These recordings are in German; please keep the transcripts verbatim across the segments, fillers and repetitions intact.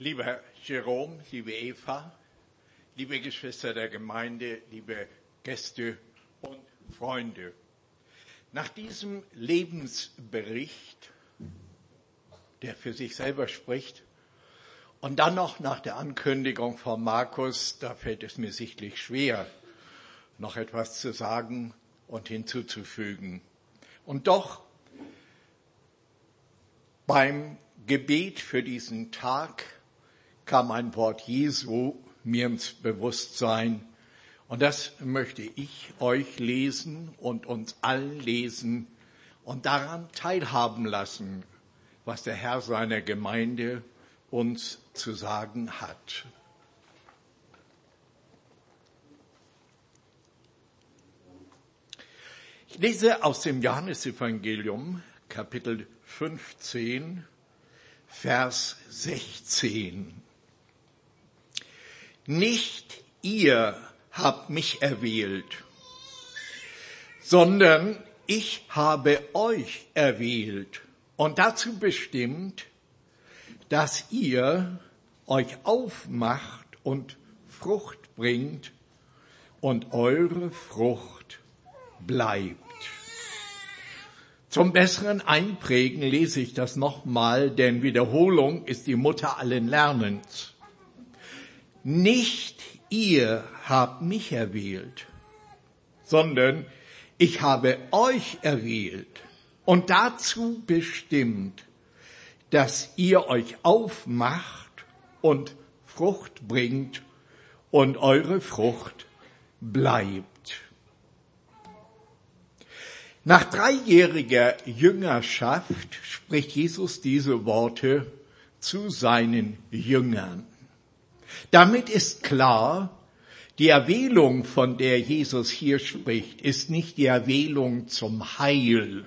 Lieber Jerome, liebe Eva, liebe Geschwister der Gemeinde, liebe Gäste und Freunde. Nach diesem Lebensbericht, der für sich selber spricht, und dann noch nach der Ankündigung von Markus, da fällt es mir sichtlich schwer, noch etwas zu sagen und hinzuzufügen. Und doch, beim Gebet für diesen Tag kam ein Wort Jesu mir ins Bewusstsein. Und das möchte ich euch lesen und uns allen lesen und daran teilhaben lassen, was der Herr seiner Gemeinde uns zu sagen hat. Ich lese aus dem Johannes-Evangelium, Kapitel fünfzehn, Vers sechzehn. Nicht ihr habt mich erwählt, sondern ich habe euch erwählt und dazu bestimmt, dass ihr euch aufmacht und Frucht bringt und eure Frucht bleibt. Zum besseren Einprägen lese ich das nochmal, denn Wiederholung ist die Mutter allen Lernens. Nicht ihr habt mich erwählt, sondern ich habe euch erwählt und dazu bestimmt, dass ihr euch aufmacht und Frucht bringt und eure Frucht bleibt. Nach dreijähriger Jüngerschaft spricht Jesus diese Worte zu seinen Jüngern. Damit ist klar, die Erwählung, von der Jesus hier spricht, ist nicht die Erwählung zum Heil.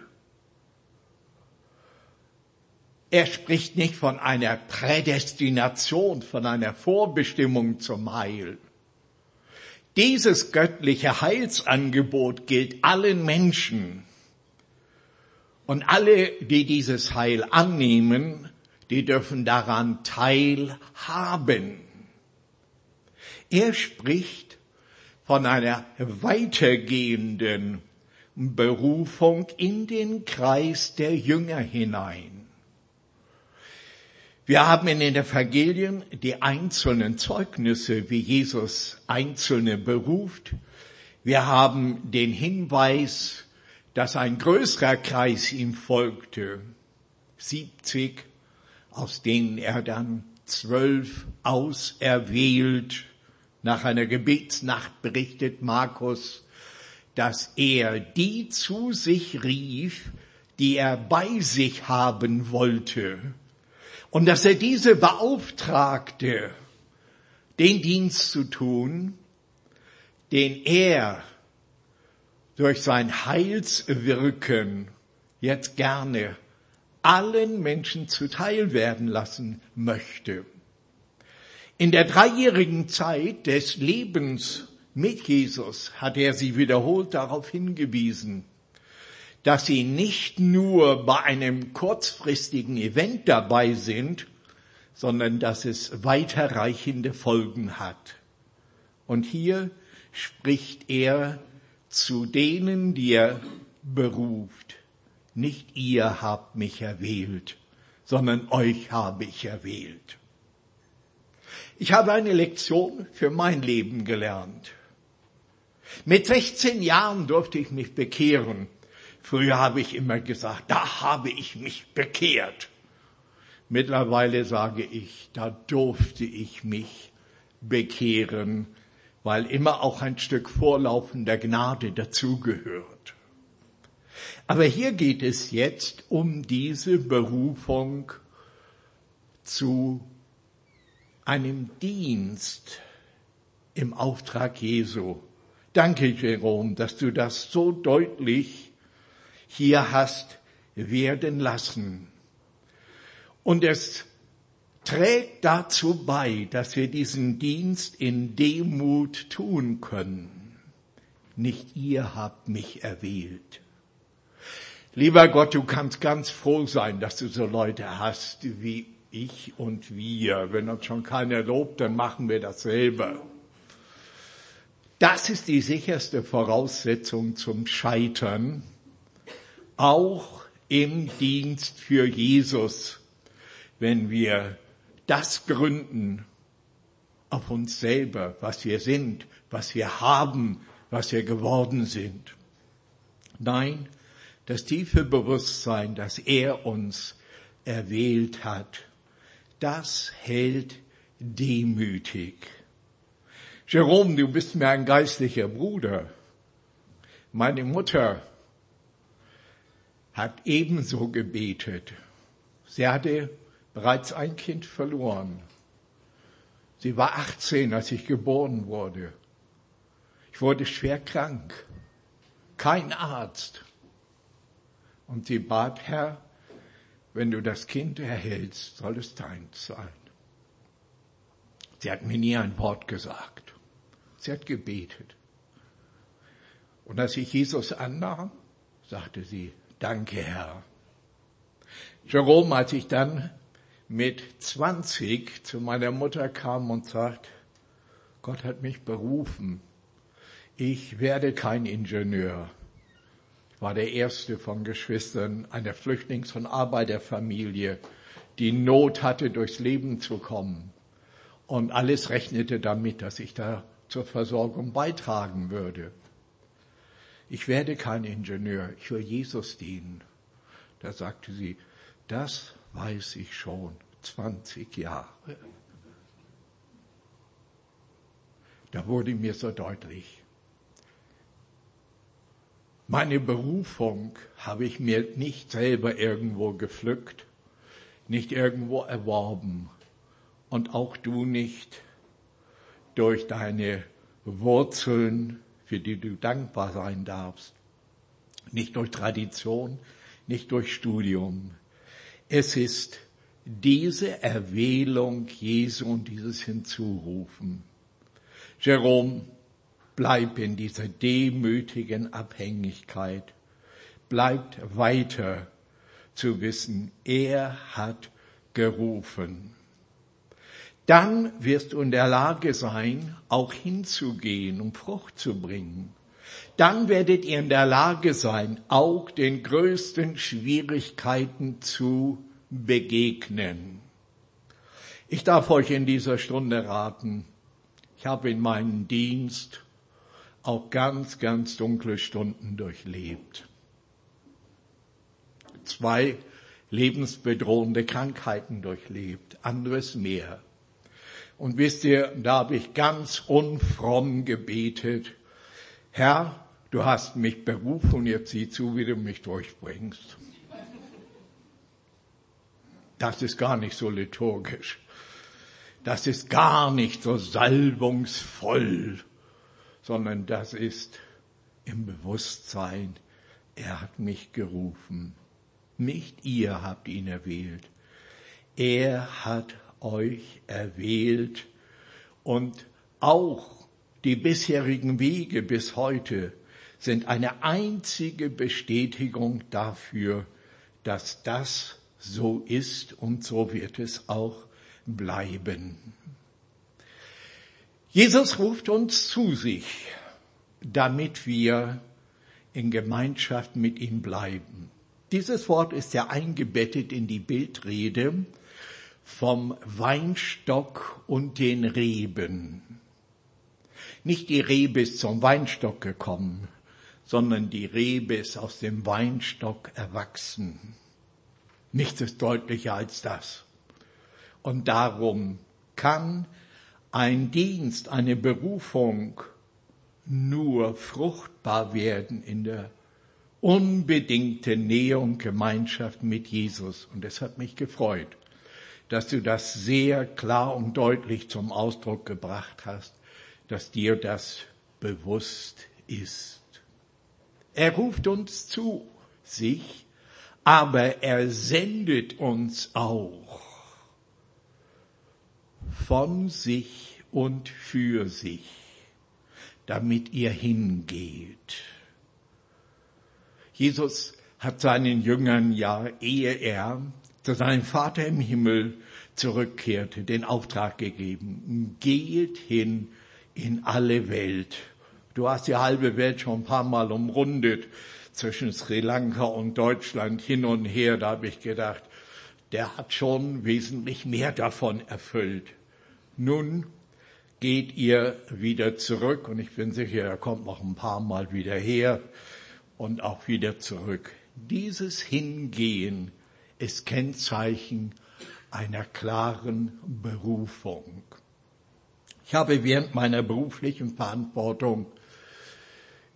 Er spricht nicht von einer Prädestination, von einer Vorbestimmung zum Heil. Dieses göttliche Heilsangebot gilt allen Menschen. Und alle, die dieses Heil annehmen, die dürfen daran teilhaben. Er spricht von einer weitergehenden Berufung in den Kreis der Jünger hinein. Wir haben in den Evangelien die einzelnen Zeugnisse, wie Jesus Einzelne beruft. Wir haben den Hinweis, dass ein größerer Kreis ihm folgte, siebzig, aus denen er dann zwölf auserwählt. Nach einer Gebetsnacht berichtet Markus, dass er die zu sich rief, die er bei sich haben wollte. Und dass er diese beauftragte, den Dienst zu tun, den er durch sein Heilswirken jetzt gerne allen Menschen zuteil werden lassen möchte. In der dreijährigen Zeit des Lebens mit Jesus hat er sie wiederholt darauf hingewiesen, dass sie nicht nur bei einem kurzfristigen Event dabei sind, sondern dass es weiterreichende Folgen hat. Und hier spricht er zu denen, die er beruft. Nicht ihr habt mich erwählt, sondern euch habe ich erwählt. Ich habe eine Lektion für mein Leben gelernt. Mit sechzehn Jahren durfte ich mich bekehren. Früher habe ich immer gesagt, da habe ich mich bekehrt. Mittlerweile sage ich, da durfte ich mich bekehren, weil immer auch ein Stück vorlaufender Gnade dazugehört. Aber hier geht es jetzt um diese Berufung zu einem Dienst im Auftrag Jesu. Danke, Jerome, dass du das so deutlich hier hast werden lassen. Und es trägt dazu bei, dass wir diesen Dienst in Demut tun können. Nicht ihr habt mich erwählt. Lieber Gott, du kannst ganz froh sein, dass du so Leute hast wie Ich und wir. Wenn uns schon keiner lobt, dann machen wir das selber. Das ist die sicherste Voraussetzung zum Scheitern, auch im Dienst für Jesus, wenn wir das gründen auf uns selber, was wir sind, was wir haben, was wir geworden sind. Nein, das tiefe Bewusstsein, dass er uns erwählt hat, das hält demütig. Jerome, du bist mir ein geistlicher Bruder. Meine Mutter hat ebenso gebetet. Sie hatte bereits ein Kind verloren. Sie war achtzehn, als ich geboren wurde. Ich wurde schwer krank. Kein Arzt. Und sie bat, Herr, wenn du das Kind erhältst, soll es deins sein. Sie hat mir nie ein Wort gesagt. Sie hat gebetet. Und als ich Jesus annahm, sagte sie, danke Herr. Jerome, als ich dann mit zwanzig zu meiner Mutter kam und sagte, Gott hat mich berufen, ich werde kein Ingenieur, ich war der erste von Geschwistern einer Flüchtlings- und Arbeiterfamilie, die Not hatte, durchs Leben zu kommen. Und alles rechnete damit, dass ich da zur Versorgung beitragen würde. Ich werde kein Ingenieur, ich will Jesus dienen. Da sagte sie, das weiß ich schon, zwanzig Jahre. Da wurde mir so deutlich, meine Berufung habe ich mir nicht selber irgendwo gepflückt, nicht irgendwo erworben und auch du nicht. Durch deine Wurzeln, für die du dankbar sein darfst. Nicht durch Tradition, nicht durch Studium. Es ist diese Erwählung Jesu und dieses Hinzurufen. Jerome, bleib in dieser demütigen Abhängigkeit. Bleibt weiter zu wissen, er hat gerufen. Dann wirst du in der Lage sein, auch hinzugehen, um Frucht zu bringen. Dann werdet ihr in der Lage sein, auch den größten Schwierigkeiten zu begegnen. Ich darf euch in dieser Stunde raten, ich habe in meinem Dienst auch ganz, ganz dunkle Stunden durchlebt. Zwei lebensbedrohende Krankheiten durchlebt, anderes mehr. Und wisst ihr, da habe ich ganz unfromm gebetet, Herr, du hast mich berufen, jetzt sieh zu, wie du mich durchbringst. Das ist gar nicht so liturgisch. Das ist gar nicht so salbungsvoll, sondern das ist im Bewusstsein, er hat mich gerufen. Nicht ihr habt ihn erwählt. Er hat euch erwählt und auch die bisherigen Wege bis heute sind eine einzige Bestätigung dafür, dass das so ist und so wird es auch bleiben. Jesus ruft uns zu sich, damit wir in Gemeinschaft mit ihm bleiben. Dieses Wort ist ja eingebettet in die Bildrede vom Weinstock und den Reben. Nicht die Rebe ist zum Weinstock gekommen, sondern die Rebe ist aus dem Weinstock erwachsen. Nichts ist deutlicher als das. Und darum kann ein Dienst, eine Berufung nur fruchtbar werden in der unbedingten Nähe und Gemeinschaft mit Jesus. Und es hat mich gefreut, dass du das sehr klar und deutlich zum Ausdruck gebracht hast, dass dir das bewusst ist. Er ruft uns zu sich, aber er sendet uns auch von sich und für sich, damit ihr hingeht. Jesus hat seinen Jüngern ja, ehe er zu seinem Vater im Himmel zurückkehrte, den Auftrag gegeben, geht hin in alle Welt. Du hast die halbe Welt schon ein paar Mal umrundet, zwischen Sri Lanka und Deutschland hin und her, da habe ich gedacht, der hat schon wesentlich mehr davon erfüllt. Nun geht ihr wieder zurück und ich bin sicher, er kommt noch ein paar Mal wieder her und auch wieder zurück. Dieses Hingehen ist Kennzeichen einer klaren Berufung. Ich habe während meiner beruflichen Verantwortung,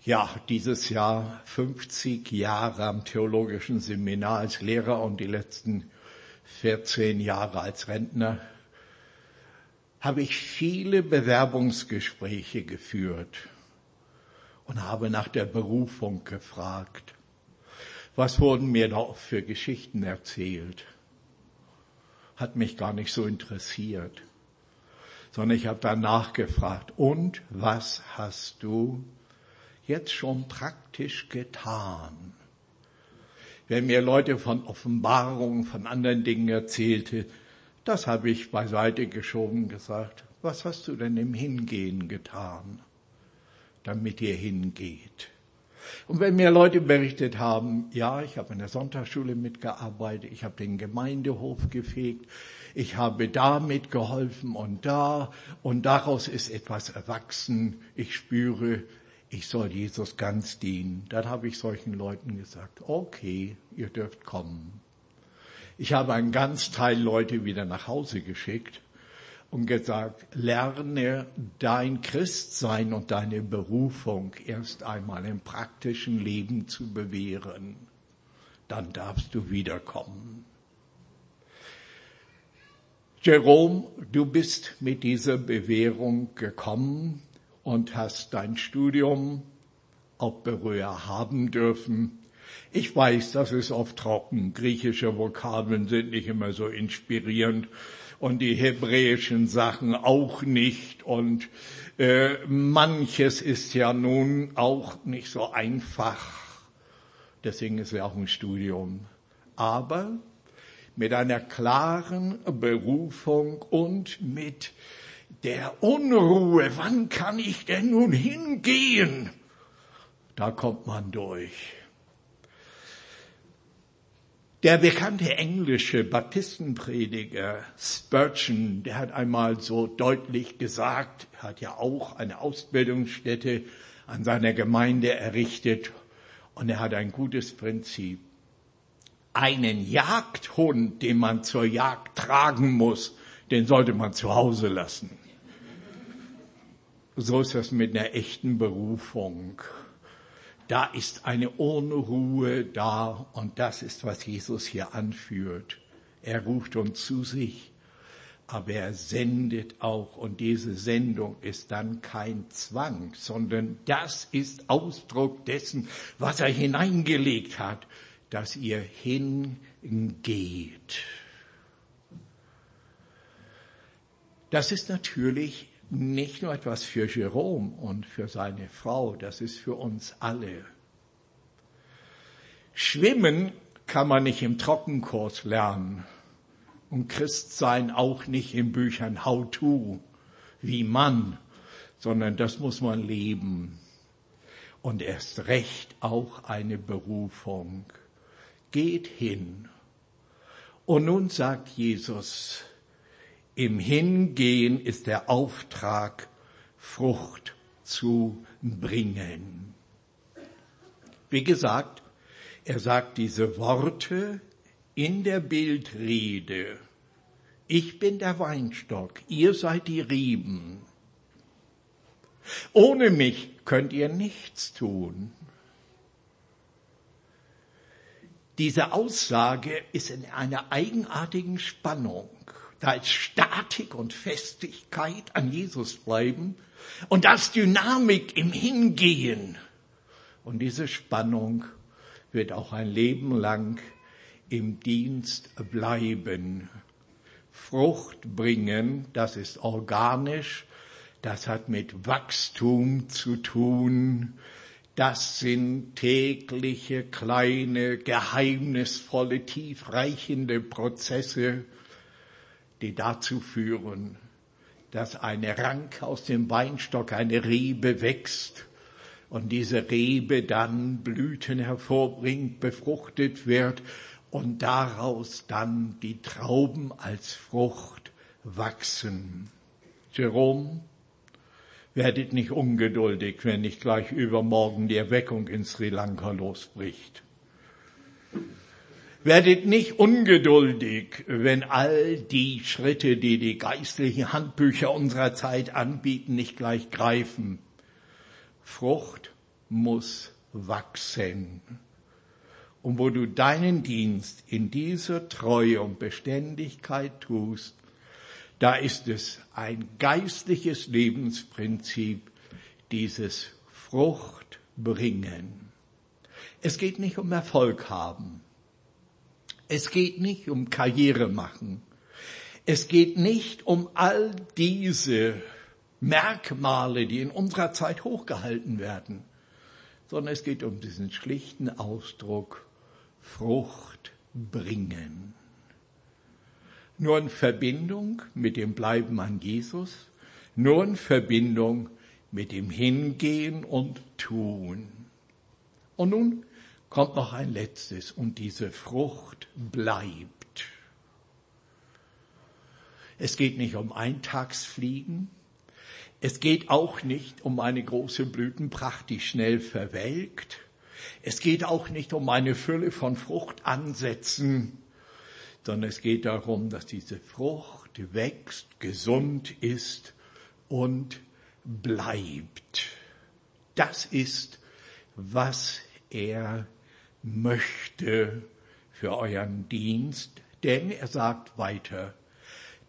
ja, dieses Jahr fünfzig Jahre am Theologischen Seminar als Lehrer und die letzten vierzehn Jahre als Rentner, habe ich viele Bewerbungsgespräche geführt und habe nach der Berufung gefragt. Was wurden mir da oft für Geschichten erzählt? Hat mich gar nicht so interessiert, sondern ich habe danach gefragt, und was hast du jetzt schon praktisch getan? Wenn mir Leute von Offenbarungen, von anderen Dingen erzählte, das habe ich beiseite geschoben und gesagt, was hast du denn im Hingehen getan, damit ihr hingeht? Und wenn mir Leute berichtet haben, ja, ich habe in der Sonntagsschule mitgearbeitet, ich habe den Gemeindehof gefegt, ich habe da mitgeholfen und da, und daraus ist etwas erwachsen, ich spüre, ich soll Jesus ganz dienen. Dann habe ich solchen Leuten gesagt, okay, ihr dürft kommen. Ich habe einen ganzen Teil Leute wieder nach Hause geschickt und gesagt, lerne dein Christsein und deine Berufung erst einmal im praktischen Leben zu bewähren. Dann darfst du wiederkommen. Jerome, du bist mit dieser Bewährung gekommen und hast dein Studium auf Berührer haben dürfen. Ich weiß, das ist oft trocken. Griechische Vokabeln sind nicht immer so inspirierend und die hebräischen Sachen auch nicht. Und äh, manches ist ja nun auch nicht so einfach. Deswegen ist es ja auch ein Studium. Aber mit einer klaren Berufung und mit der Unruhe, wann kann ich denn nun hingehen? Da kommt man durch. Der bekannte englische Baptistenprediger Spurgeon, der hat einmal so deutlich gesagt, hat ja auch eine Ausbildungsstätte an seiner Gemeinde errichtet und er hat ein gutes Prinzip. Einen Jagdhund, den man zur Jagd tragen muss, den sollte man zu Hause lassen. So ist das mit einer echten Berufung. Da ist eine Unruhe da und das ist, was Jesus hier anführt. Er ruft uns zu sich, aber er sendet auch und diese Sendung ist dann kein Zwang, sondern das ist Ausdruck dessen, was er hineingelegt hat, dass ihr hingeht. Das ist natürlich nicht nur etwas für Jerome und für seine Frau, das ist für uns alle. Schwimmen kann man nicht im Trockenkurs lernen und Christsein auch nicht in Büchern How to, wie man, sondern das muss man leben. Und erst recht auch eine Berufung. Geht hin. Und nun sagt Jesus, im Hingehen ist der Auftrag, Frucht zu bringen. Wie gesagt, er sagt diese Worte in der Bildrede. Ich bin der Weinstock, ihr seid die Reben. Ohne mich könnt ihr nichts tun. Diese Aussage ist in einer eigenartigen Spannung. Da ist Statik und Festigkeit an Jesus bleiben und da ist Dynamik im Hingehen. Und diese Spannung wird auch ein Leben lang im Dienst bleiben. Frucht bringen, das ist organisch, das hat mit Wachstum zu tun, Das sind tägliche, kleine, geheimnisvolle, tiefreichende Prozesse, die dazu führen, dass eine Ranke aus dem Weinstock, eine Rebe wächst und diese Rebe dann Blüten hervorbringt, befruchtet wird und daraus dann die Trauben als Frucht wachsen. Jerome, werdet nicht ungeduldig, wenn nicht gleich übermorgen die Erweckung in Sri Lanka losbricht. Werdet nicht ungeduldig, wenn all die Schritte, die die geistlichen Handbücher unserer Zeit anbieten, nicht gleich greifen. Frucht muss wachsen. Und wo du deinen Dienst in dieser Treue und Beständigkeit tust, da ist es ein geistliches Lebensprinzip, dieses Fruchtbringen. Es geht nicht um Erfolg haben. Es geht nicht um Karriere machen. Es geht nicht um all diese Merkmale, die in unserer Zeit hochgehalten werden, sondern es geht um diesen schlichten Ausdruck Frucht bringen. Nur in Verbindung mit dem Bleiben an Jesus, nur in Verbindung mit dem Hingehen und Tun. Und nun kommt noch ein letztes, und diese Frucht bleibt. Es geht nicht um Eintagsfliegen. Es geht auch nicht um eine große Blütenpracht, die schnell verwelkt. Es geht auch nicht um eine Fülle von Fruchtansätzen, sondern es geht darum, dass diese Frucht wächst, gesund ist und bleibt. Das ist, was er möchte für euren Dienst, denn er sagt weiter,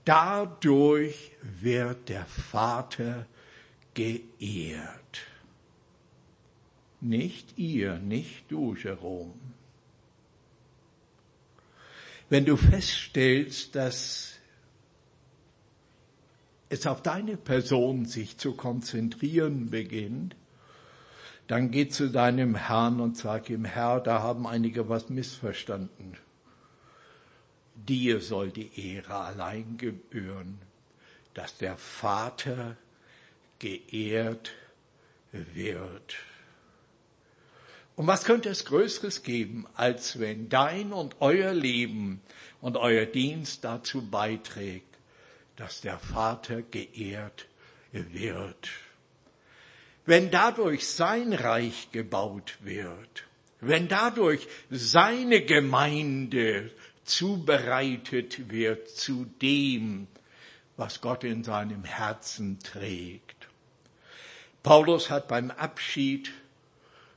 dadurch wird der Vater geehrt. Nicht ihr, nicht du, Jerome. Wenn du feststellst, dass es auf deine Person sich zu konzentrieren beginnt, dann geh zu deinem Herrn und sag ihm, Herr, da haben einige was missverstanden. Dir soll die Ehre allein gebühren, dass der Vater geehrt wird. Und was könnte es Größeres geben, als wenn dein und euer Leben und euer Dienst dazu beiträgt, dass der Vater geehrt wird? Wenn dadurch sein Reich gebaut wird, wenn dadurch seine Gemeinde zubereitet wird zu dem, was Gott in seinem Herzen trägt. Paulus hat beim Abschied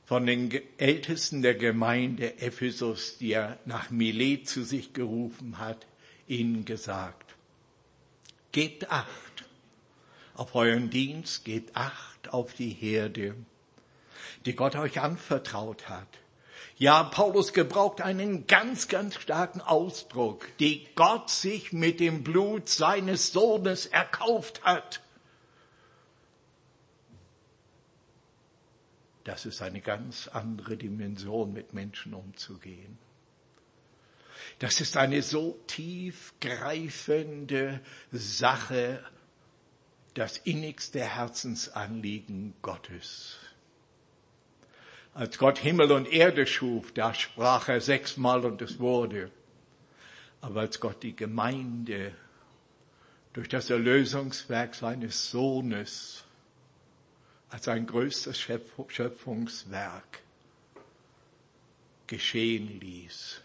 von den Ältesten der Gemeinde Ephesus, die er nach Milet zu sich gerufen hat, ihnen gesagt, gebt Acht auf euren Dienst, gebt Acht auf die Herde, die Gott euch anvertraut hat. Ja, Paulus gebraucht einen ganz, ganz starken Ausdruck, die Gott sich mit dem Blut seines Sohnes erkauft hat. Das ist eine ganz andere Dimension, mit Menschen umzugehen. Das ist eine so tiefgreifende Sache, das innigste Herzensanliegen Gottes. Als Gott Himmel und Erde schuf, da sprach er sechsmal und es wurde. Aber als Gott die Gemeinde durch das Erlösungswerk seines Sohnes als ein größtes Schöpfungswerk geschehen ließ,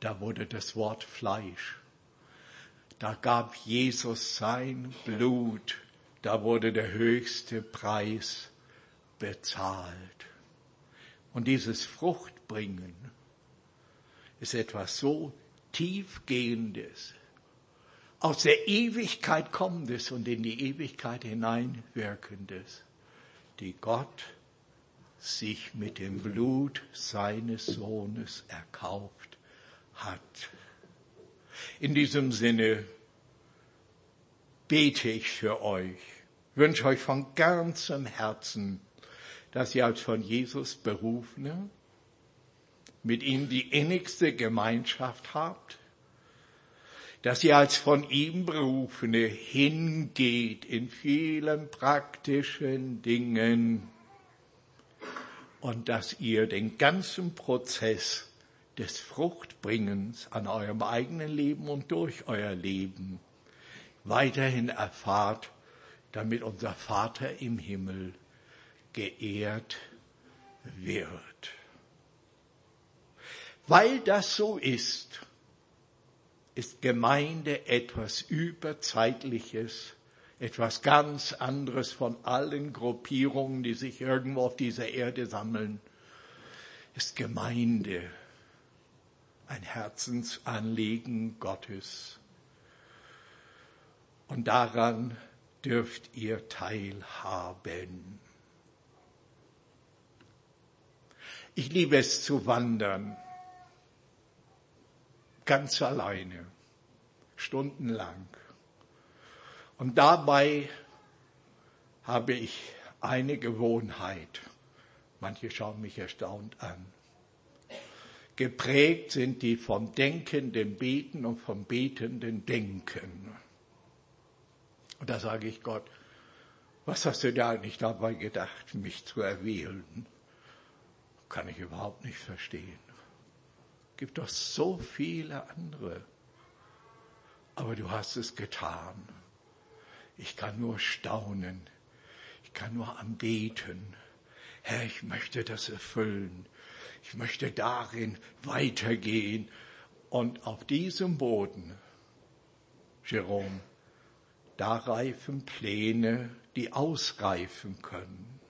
da wurde das Wort Fleisch. Da gab Jesus sein Blut. Da wurde der höchste Preis bezahlt. Und dieses Fruchtbringen ist etwas so tiefgehendes, aus der Ewigkeit kommendes und in die Ewigkeit hineinwirkendes, die Gott sich mit dem Blut seines Sohnes erkauft hat. In diesem Sinne bete ich für euch, wünsche euch von ganzem Herzen dass sie als von Jesus Berufene mit ihm die innigste Gemeinschaft habt, dass ihr als von ihm Berufene hingeht in vielen praktischen Dingen und dass ihr den ganzen Prozess des Fruchtbringens an eurem eigenen Leben und durch euer Leben weiterhin erfahrt, damit unser Vater im Himmel geehrt wird. Weil das so ist, ist Gemeinde etwas Überzeitliches, etwas ganz anderes von allen Gruppierungen, die sich irgendwo auf dieser Erde sammeln. Ist Gemeinde ein Herzensanliegen Gottes. Und daran dürft ihr teilhaben. Ich liebe es zu wandern, ganz alleine, stundenlang. Und dabei habe ich eine Gewohnheit, manche schauen mich erstaunt an. Geprägt sind die vom denkenden Beten und vom betenden Denken. Und da sage ich Gott, was hast du dir eigentlich dabei gedacht, mich zu erwählen? Kann ich überhaupt nicht verstehen. Gibt doch so viele andere. Aber du hast es getan. Ich kann nur staunen. Ich kann nur anbeten. Herr, ich möchte das erfüllen. Ich möchte darin weitergehen. Und auf diesem Boden, Jerome, da reifen Pläne, die ausreifen können.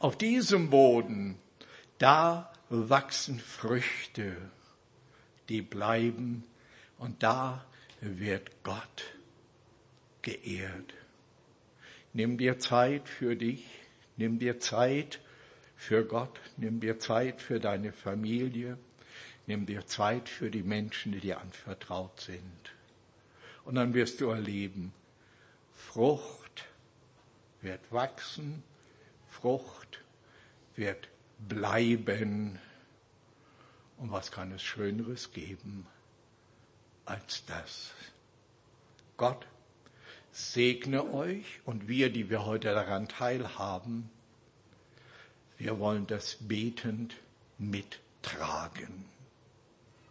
Auf diesem Boden, da wachsen Früchte, die bleiben, und da wird Gott geehrt. Nimm dir Zeit für dich, nimm dir Zeit für Gott, nimm dir Zeit für deine Familie, nimm dir Zeit für die Menschen, die dir anvertraut sind. Und dann wirst du erleben, Frucht wird wachsen, Frucht wird bleiben. Und was kann es Schöneres geben als das? Gott segne euch und wir, die wir heute daran teilhaben, wir wollen das betend mittragen.